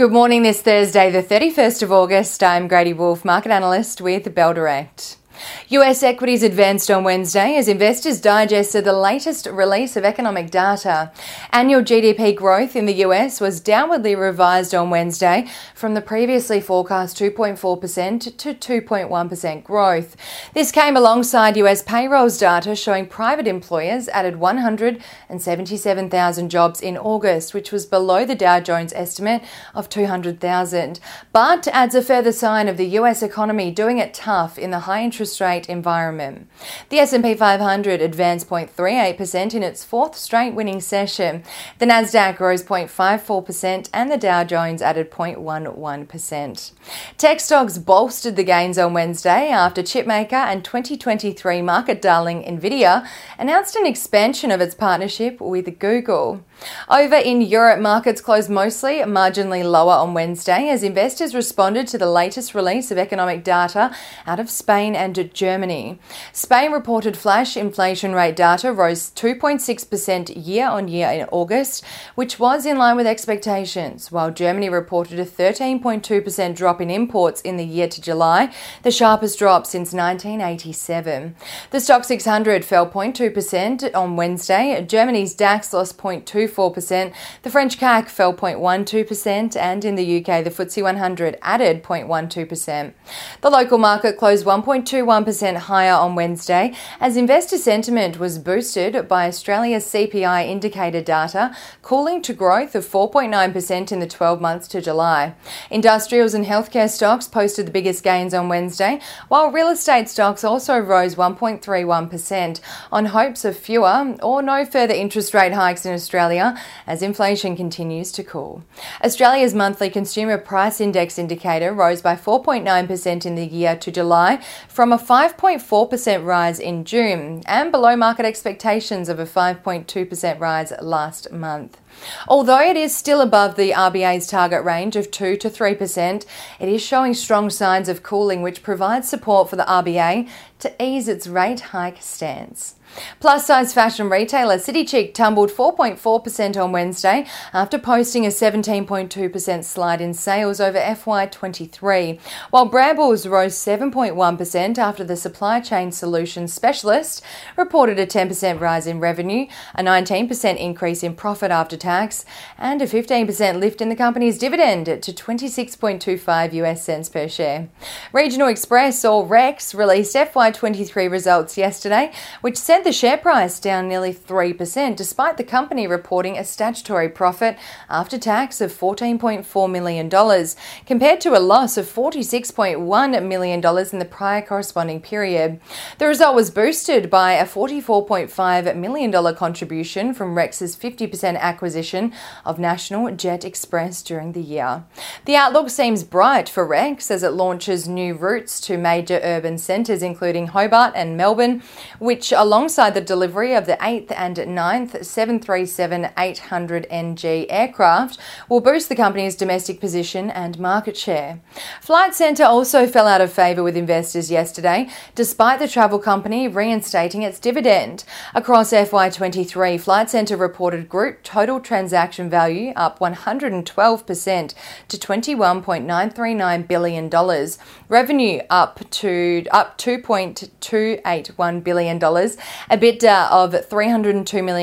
Good morning this Thursday, the 31st of August. I'm Grady Wolf, market analyst with Bell Direct. US equities advanced on Wednesday as investors digested the latest release of economic data. Annual GDP growth in the US was downwardly revised on Wednesday from the previously forecast 2.4% to 2.1% growth. This came alongside US payrolls data showing private employers added 177,000 jobs in August, which was below the Dow Jones estimate of 200,000, but adds a further sign of the US economy doing it tough in the high interest rate environment. The S&P500 advanced 0.38% in its fourth straight winning session. The Nasdaq rose 0.54% and the Dow Jones added 0.11%. Tech stocks bolstered the gains on Wednesday after chipmaker and 2023 market darling Nvidia announced an expansion of its partnership with Google. Over in Europe, markets closed mostly marginally lower on Wednesday as investors responded to the latest release of economic data out of Spain and Germany. Spain reported flash inflation rate data rose 2.6% year-on-year in August, which was in line with expectations, while Germany reported a 13.2% drop in imports in the year to July, the sharpest drop since 1987. The STOXX600 fell 0.2% on Wednesday, Germany's DAX lost 0.24%, the French CAC fell 0.12%, and in the UK the FTSE100 added 0.12%. The local market closed 1.21% higher on Wednesday as investor sentiment was boosted by Australia's CPI indicator data, cooling to growth of 4.9% in the 12 months to July. Industrials and healthcare stocks posted the biggest gains on Wednesday, while real estate stocks also rose 1.31% on hopes of fewer or no further interest rate hikes in Australia as inflation continues to cool. Australia's monthly consumer price index indicator rose by 4.9% in the year to July, from a 5.4% rise in June and below market expectations of a 5.2% rise last month. Although it is still above the RBA's target range of 2 to 3%, it is showing strong signs of cooling, which provides support for the RBA to ease its rate hike stance. Plus-size fashion retailer City Chic tumbled 4.4% on Wednesday after posting a 17.2% slide in sales over FY23, while Brambles rose 7.1% after the supply chain solutions specialist reported a 10% rise in revenue, a 19% increase in profit after tax, and a 15% lift in the company's dividend to 26.25 US cents per share. Regional Express, or Rex, released FY23 results yesterday, which sent the share price down nearly 3% despite the company reporting a statutory profit after tax of $14.4 million compared to a loss of $46.1 million in the prior corresponding period. The result was boosted by a $44.5 million contribution from Rex's 50% acquisition of National Jet Express during the year. The outlook seems bright for Rex as it launches new routes to major urban centres including Hobart and Melbourne, which alongside the delivery of the 8th and 9th 737-800NG aircraft will boost the company's domestic position and market share. Flight Centre also fell out of favour with investors yesterday, despite the travel company reinstating its dividend. Across FY23, Flight Centre reported group total transaction value up 112% to $21.939 billion, revenue up $2.281 billion, EBITDA of $302 million,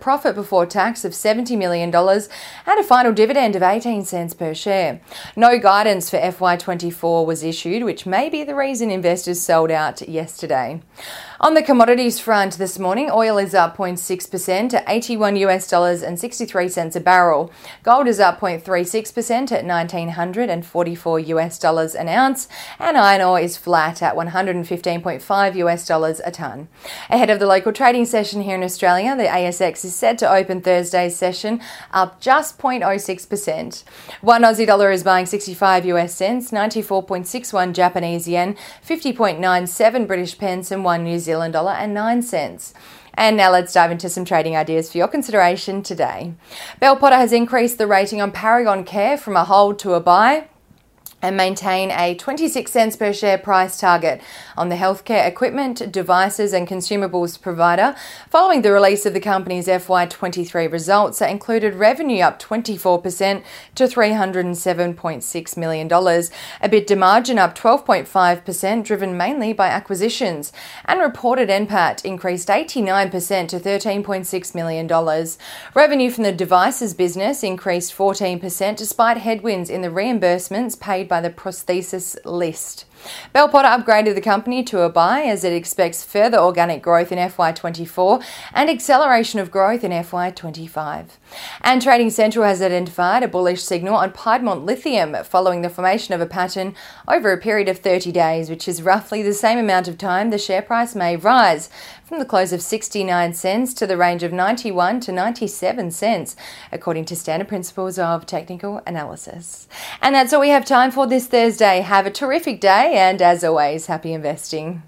profit before tax of $70 million, and a final dividend of 18 cents per share. No guidance for FY24 was issued, which may be the reason investors sold out yesterday. On the commodities front this morning, oil is up 0.6% to $81.63 a barrel. Gold is up 0.36% at $1,944 an ounce, and iron ore is flat at $115.5 a tonne. Ahead of the local trading session here in Australia, the ASX is set to open Thursday's session up just 0.06%. One Aussie dollar is buying 65 US cents, 94.61 Japanese yen, 50.97 British pence, and 1 New Zealand dollar and 9 cents. And now let's dive into some trading ideas for your consideration today. Bell Potter has increased the rating on Paragon Care from a hold to a buy. and maintain a 26 cents per share price target on the healthcare equipment, devices and consumables provider following the release of the company's FY23 results that included revenue up 24% to $307.6 million, EBITDA margin up 12.5% driven mainly by acquisitions, and reported NPAT increased 89% to $13.6 million. Revenue from the devices business increased 14% despite headwinds in the reimbursements paid by the prosthesis list. Bell Potter upgraded the company to a buy as it expects further organic growth in FY24 and acceleration of growth in FY25. And Trading Central has identified a bullish signal on Piedmont Lithium following the formation of a pattern over a period of 30 days, which is roughly the same amount of time the share price may rise, from the close of 69 cents to the range of 91 to 97 cents, according to standard principles of technical analysis. And that's all we have time for this Thursday. Have a terrific day. And as always, happy investing.